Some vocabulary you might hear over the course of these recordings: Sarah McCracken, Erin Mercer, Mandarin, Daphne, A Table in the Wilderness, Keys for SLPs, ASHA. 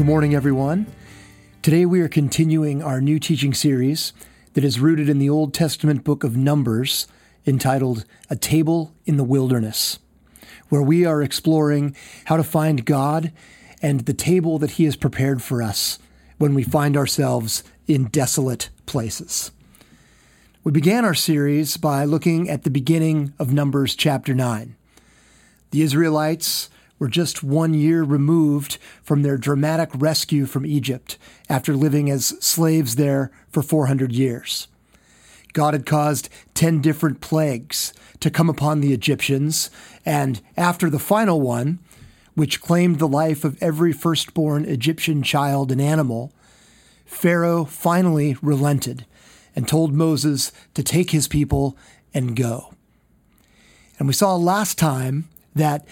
Good morning, everyone. Today we are continuing our new teaching series that is rooted in the Old Testament book of Numbers, entitled A Table in the Wilderness, where we are exploring how to find God and the table that He has prepared for us when we find ourselves in desolate places. We began our series by looking at the beginning of Numbers chapter 9. The Israelites were just 1 year removed from their dramatic rescue from Egypt after living as slaves there for 400 years. God had caused 10 different plagues to come upon the Egyptians, and after the final one, which claimed the life of every firstborn Egyptian child and animal, Pharaoh finally relented and told Moses to take his people and go. And we saw last time that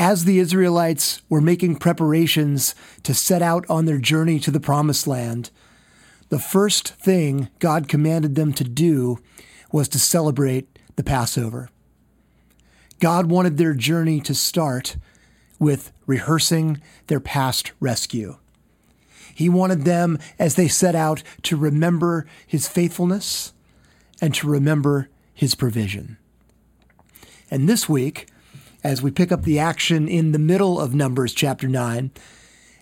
as the Israelites were making preparations to set out on their journey to the Promised Land, the first thing God commanded them to do was to celebrate the Passover. God wanted their journey to start with rehearsing their past rescue. He wanted them, as they set out, to remember His faithfulness and to remember His provision. And this week, as we pick up the action in the middle of Numbers chapter 9,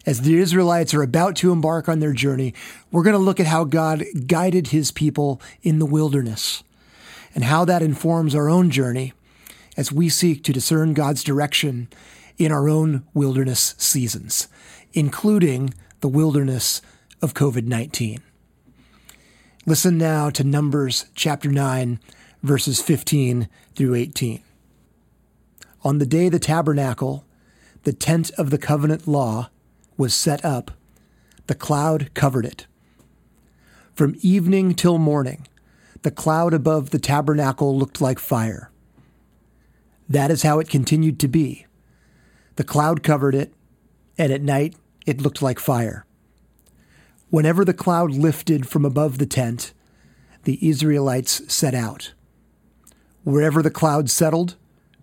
as the Israelites are about to embark on their journey, we're going to look at how God guided His people in the wilderness and how that informs our own journey as we seek to discern God's direction in our own wilderness seasons, including the wilderness of COVID-19. Listen now to Numbers chapter 9, verses 15 through 18. On the day the tabernacle, the tent of the covenant law, was set up, the cloud covered it. From evening till morning, the cloud above the tabernacle looked like fire. That is how it continued to be. The cloud covered it, and at night it looked like fire. Whenever the cloud lifted from above the tent, the Israelites set out. Wherever the cloud settled,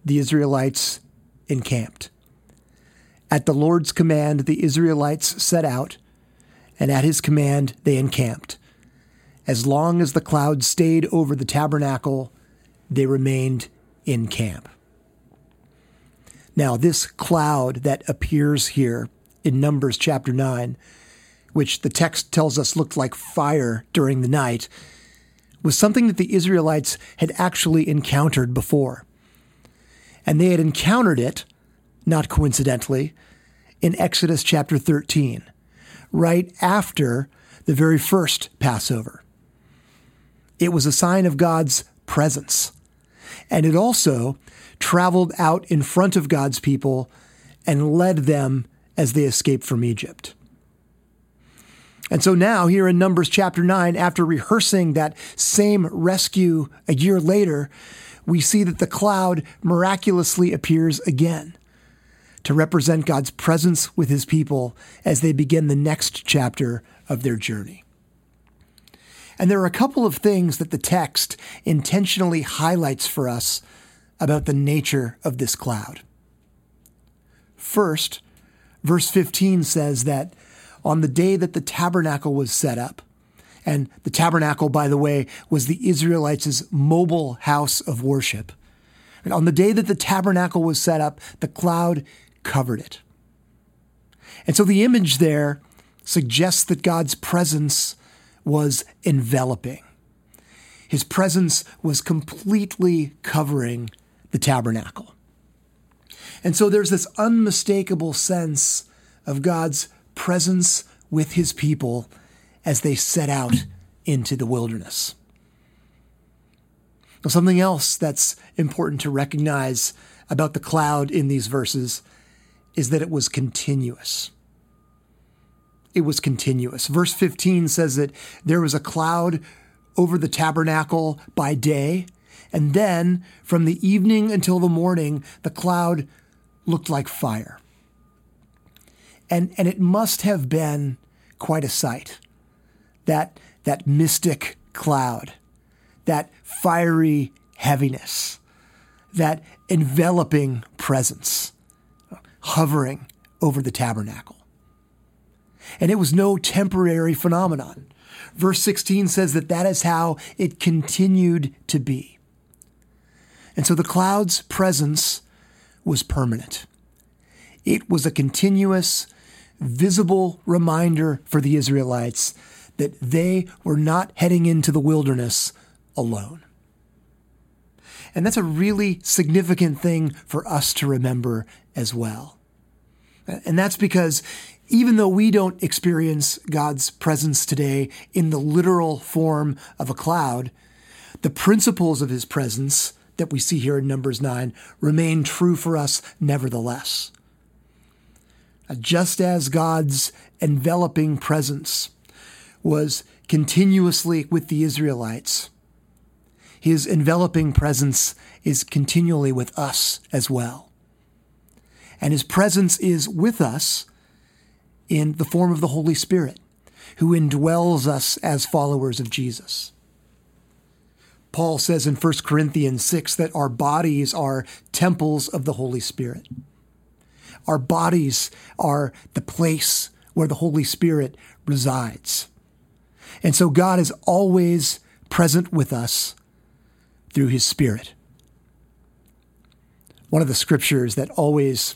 the Israelites encamped. At the Lord's command, the Israelites set out, and at His command, they encamped. As long as the cloud stayed over the tabernacle, they remained in camp. Now, this cloud that appears here in Numbers chapter 9, which the text tells us looked like fire during the night, was something that the Israelites had actually encountered before. And they had encountered it, not coincidentally, in Exodus chapter 13, right after the very first Passover. It was a sign of God's presence, and it also traveled out in front of God's people and led them as they escaped from Egypt. And so now, here in Numbers chapter 9, after rehearsing that same rescue a year later, we see that the cloud miraculously appears again to represent God's presence with His people as they begin the next chapter of their journey. And there are a couple of things that the text intentionally highlights for us about the nature of this cloud. First, verse 15 says that on the day that the tabernacle was set up — and the tabernacle, by the way, was the Israelites' mobile house of worship — and on the day that the tabernacle was set up, the cloud covered it. And so the image there suggests that God's presence was enveloping. His presence was completely covering the tabernacle. And so there's this unmistakable sense of God's presence with His people as they set out into the wilderness. Now, something else that's important to recognize about the cloud in these verses is that it was continuous. It was continuous. Verse 15 says that there was a cloud over the tabernacle by day, and then from the evening until the morning, the cloud looked like fire. And it must have been quite a sight. That mystic cloud, that fiery heaviness, that enveloping presence hovering over the tabernacle. and it was no temporary phenomenon. Verse 16 says that is how it continued to be. And so the cloud's presence was permanent. It was a continuous, visible reminder for the Israelites that they were not heading into the wilderness alone. And that's a really significant thing for us to remember as well. And that's because even though we don't experience God's presence today in the literal form of a cloud, the principles of his presence that we see here in Numbers 9 remain true for us nevertheless. Just as God's enveloping presence was continuously with the Israelites, his enveloping presence is continually with us as well. And his presence is with us in the form of the Holy Spirit, who indwells us as followers of Jesus. Paul says in 1 Corinthians 6 that our bodies are temples of the Holy Spirit. Our bodies are the place where the Holy Spirit resides. And so God is always present with us through his Spirit. One of the scriptures that always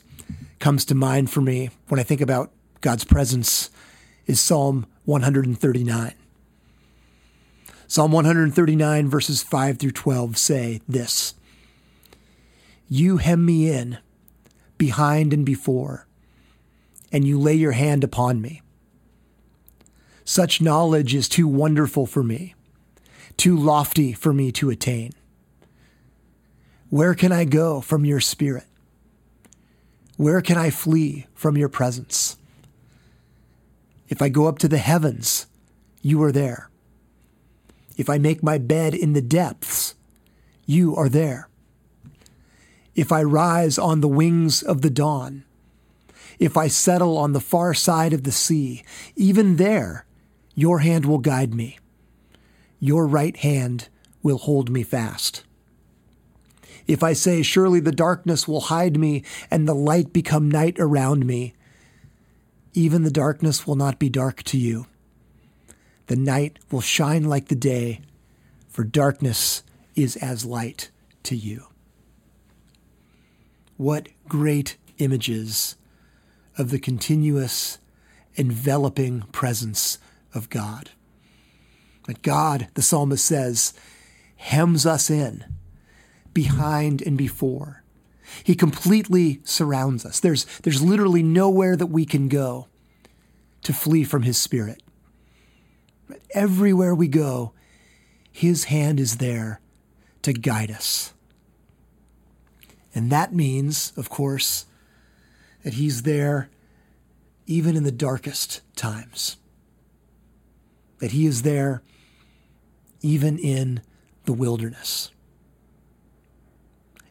comes to mind for me when I think about God's presence is Psalm 139. Psalm 139 verses 5 through 12 say this: "You hem me in behind and before, and you lay your hand upon me. Such knowledge is too wonderful for me, too lofty for me to attain. Where can I go from your Spirit? Where can I flee from your presence? If I go up to the heavens, you are there. If I make my bed in the depths, you are there. If I rise on the wings of the dawn, if I settle on the far side of the sea, even there, your hand will guide me. Your right hand will hold me fast. If I say, surely the darkness will hide me and the light become night around me, even the darkness will not be dark to you. The night will shine like the day, for darkness is as light to you." What great images of the continuous, enveloping presence of God. That God, the psalmist says, hems us in behind and before. He completely surrounds us. There's literally nowhere that we can go to flee from his Spirit. But everywhere we go, his hand is there to guide us. And that means, of course, that he's there even in the darkest times. That he is there even in the wilderness.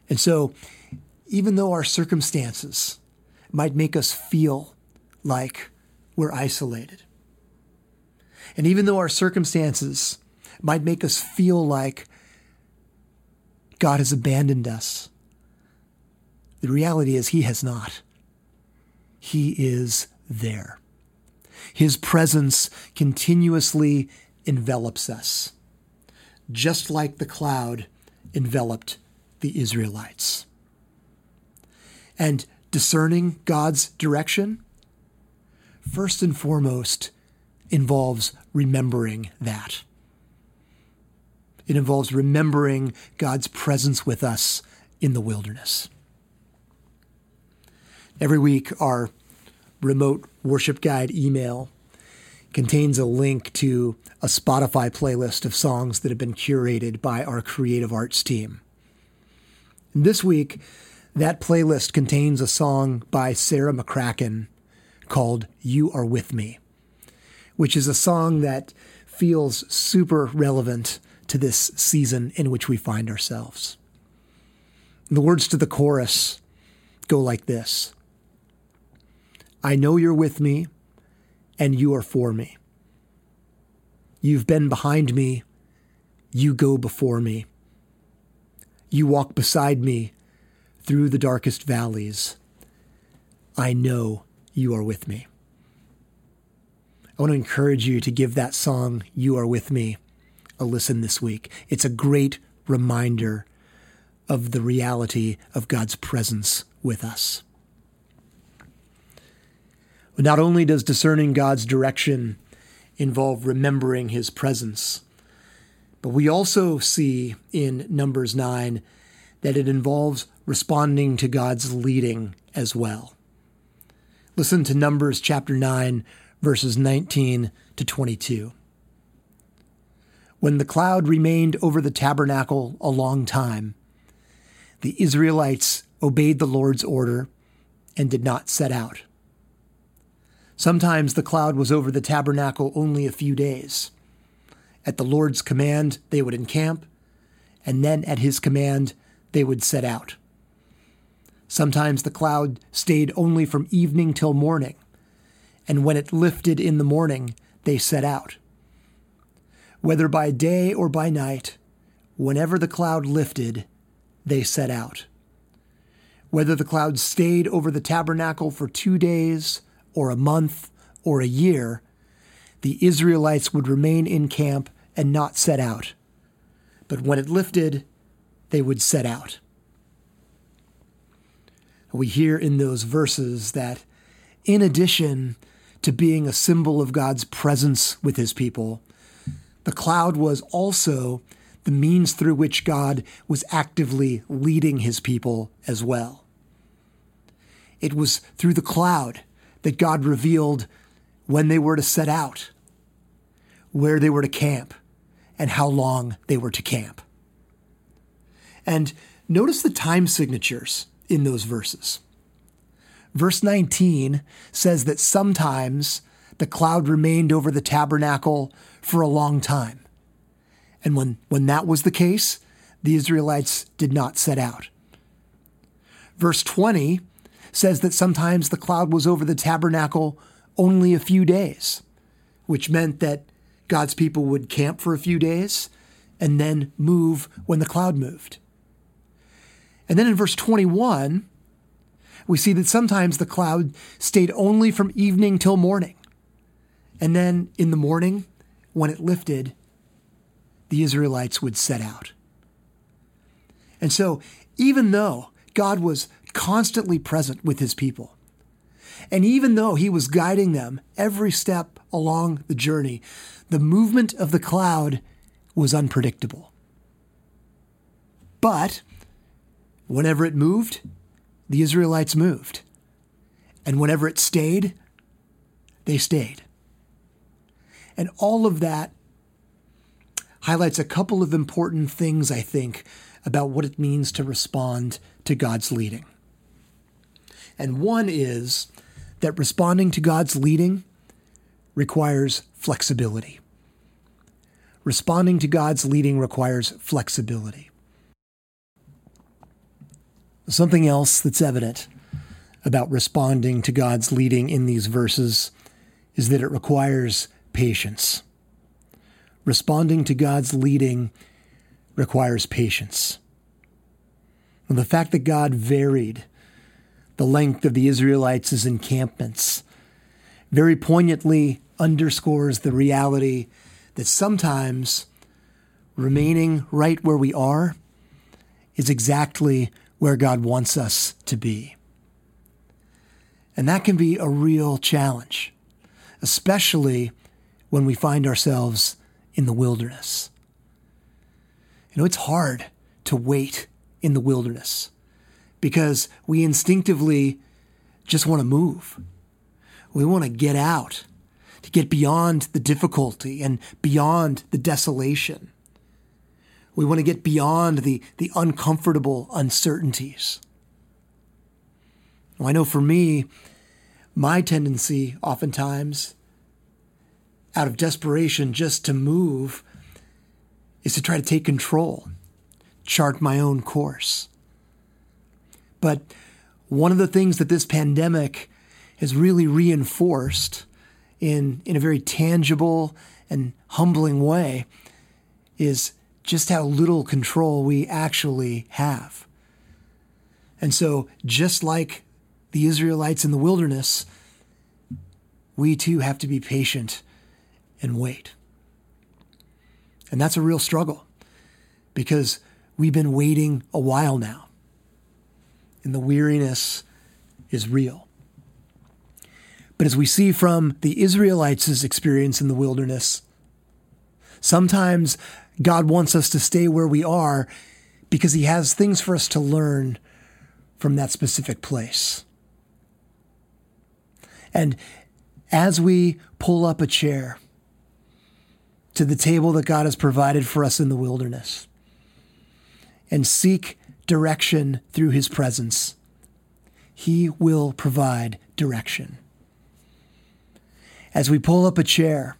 And so, even though our circumstances might make us feel like we're isolated, and even though our circumstances might make us feel like God has abandoned us, the reality is he has not. He is there. His presence continuously envelops us, just like the cloud enveloped the Israelites. And discerning God's direction, first and foremost, involves remembering that. It involves remembering God's presence with us in the wilderness. Every week, our remote worship guide email contains a link to a Spotify playlist of songs that have been curated by our creative arts team. And this week, that playlist contains a song by Sarah McCracken called "You Are With Me," which is a song that feels super relevant to this season in which we find ourselves. The words to the chorus go like this: "I know you're with me, and you are for me. You've been behind me, you go before me. You walk beside me through the darkest valleys. I know you are with me." I want to encourage you to give that song, You Are With Me, a listen this week. It's a great reminder of the reality of God's presence with us. But not only does discerning God's direction involve remembering his presence, but we also see in Numbers 9 that it involves responding to God's leading as well. Listen to Numbers chapter 9, verses 19 to 22. When the cloud remained over the tabernacle a long time, the Israelites obeyed the Lord's order and did not set out. Sometimes the cloud was over the tabernacle only a few days. At the Lord's command, they would encamp, and then at his command, they would set out. Sometimes the cloud stayed only from evening till morning, and when it lifted in the morning, they set out. Whether by day or by night, whenever the cloud lifted, they set out. Whether the cloud stayed over the tabernacle for 2 days, or a month, or a year, the Israelites would remain in camp and not set out. But when it lifted, they would set out. We hear in those verses that in addition to being a symbol of God's presence with his people, the cloud was also the means through which God was actively leading his people as well. It was through the cloud that God revealed when they were to set out, where they were to camp, and how long they were to camp. And notice the time signatures in those verses. Verse 19 says that sometimes the cloud remained over the tabernacle for a long time. And when that was the case, the Israelites did not set out. Verse 20 says that sometimes the cloud was over the tabernacle only a few days, which meant that God's people would camp for a few days and then move when the cloud moved. And then in verse 21, we see that sometimes the cloud stayed only from evening till morning. And then in the morning, when it lifted, the Israelites would set out. And so, even though God was constantly present with his people, and even though he was guiding them every step along the journey, the movement of the cloud was unpredictable. But whenever it moved, the Israelites moved. And whenever it stayed, they stayed. And all of that highlights a couple of important things, I think, about what it means to respond to God's leading. And one is that responding to God's leading requires flexibility. Responding to God's leading requires flexibility. Something else that's evident about responding to God's leading in these verses is that it requires patience. Responding to God's leading requires patience. And the fact that God varied the length of the Israelites' encampments very poignantly underscores the reality that sometimes remaining right where we are is exactly where God wants us to be. And that can be a real challenge, especially when we find ourselves in the wilderness. You know, it's hard to wait in the wilderness because we instinctively just want to move. We want to get out, to get beyond the difficulty and beyond the desolation. We want to get beyond the uncomfortable uncertainties. Well, I know for me, my tendency oftentimes, out of desperation just to move, is to try to take control, chart my own course. But one of the things that this pandemic has really reinforced in a very tangible and humbling way is just how little control we actually have. And so, just like the Israelites in the wilderness, we too have to be patient and wait. And that's a real struggle because we've been waiting a while now, and the weariness is real. But as we see from the Israelites' experience in the wilderness, sometimes God wants us to stay where we are because he has things for us to learn from that specific place. And as we pull up a chair to the table that God has provided for us in the wilderness and seek direction through his presence, he will provide direction. As we pull up a chair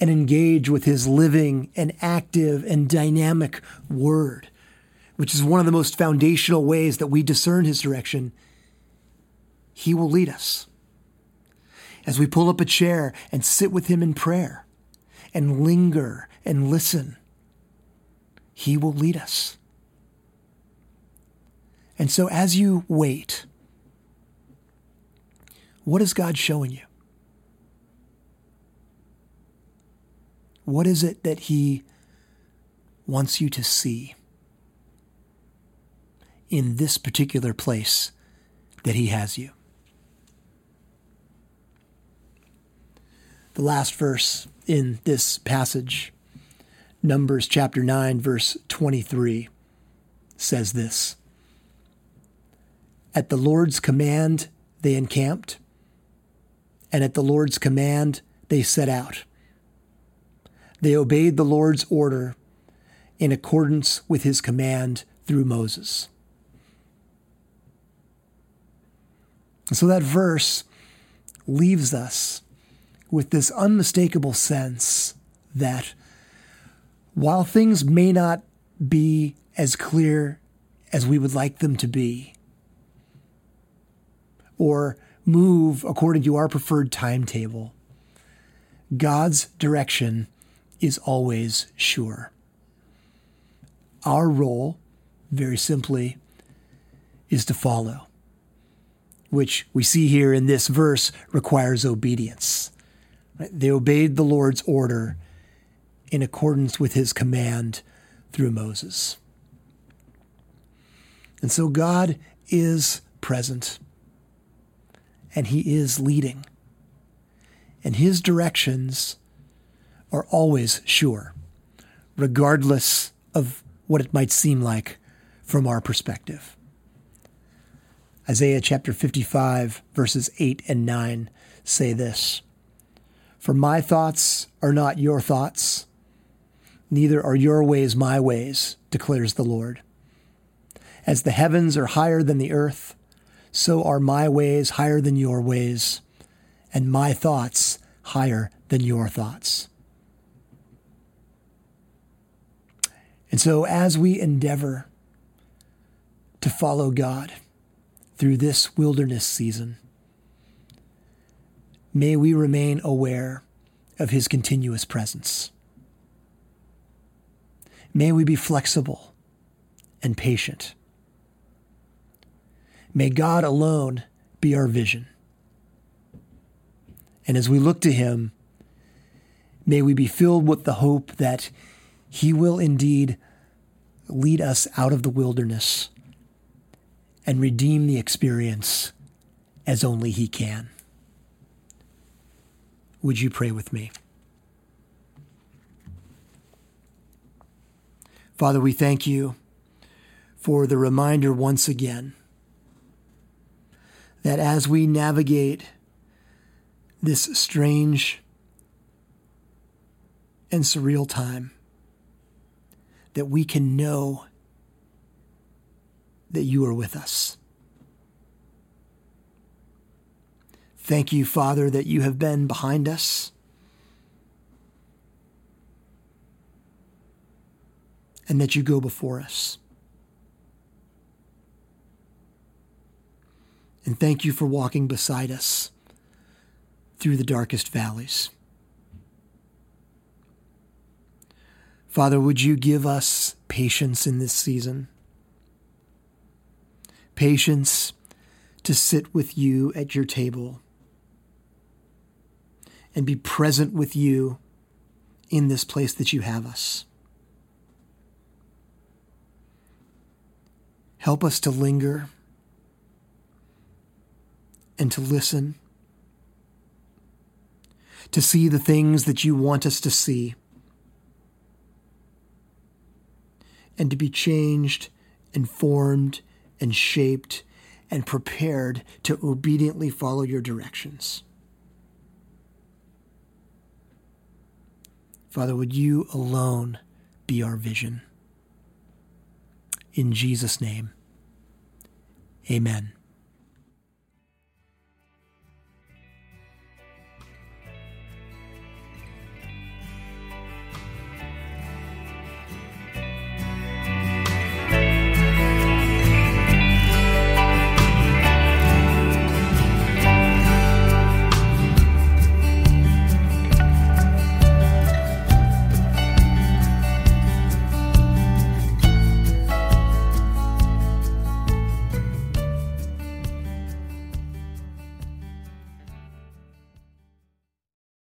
and engage with his living and active and dynamic word, which is one of the most foundational ways that we discern his direction, he will lead us. As we pull up a chair and sit with him in prayer and linger and listen, he will lead us. And so as you wait, what is God showing you? What is it that he wants you to see in this particular place that he has you? The last verse in this passage, Numbers chapter 9, verse 23, says this: "At the Lord's command they encamped, and at the Lord's command they set out. They obeyed the Lord's order in accordance with his command through Moses." And so that verse leaves us with this unmistakable sense that while things may not be as clear as we would like them to be, or move according to our preferred timetable, God's direction is always sure. Our role, very simply, is to follow, which we see here in this verse requires obedience. They obeyed the Lord's order in accordance with his command through Moses. And so God is present, and he is leading, and his directions are always sure, regardless of what it might seem like from our perspective. Isaiah chapter 55, verses 8 and 9 say this: "For my thoughts are not your thoughts, neither are your ways my ways, declares the Lord. As the heavens are higher than the earth, so are my ways higher than your ways, and my thoughts higher than your thoughts." And so as we endeavor to follow God through this wilderness season, may we remain aware of his continuous presence. May we be flexible and patient. May God alone be our vision. And as we look to him, may we be filled with the hope that he will indeed lead us out of the wilderness and redeem the experience as only he can. Would you pray with me? Father, we thank you for the reminder once again that as we navigate this strange and surreal time, that we can know that you are with us. Thank you, Father, that you have been behind us, and that you go before us. And thank you for walking beside us through the darkest valleys. Father, would you give us patience in this season? Patience to sit with you at your table and be present with you in this place that you have us. Help us to linger and to listen, to see the things that you want us to see, and to be changed and formed and shaped and prepared to obediently follow your directions. Father, would you alone be our vision? In Jesus' name, amen.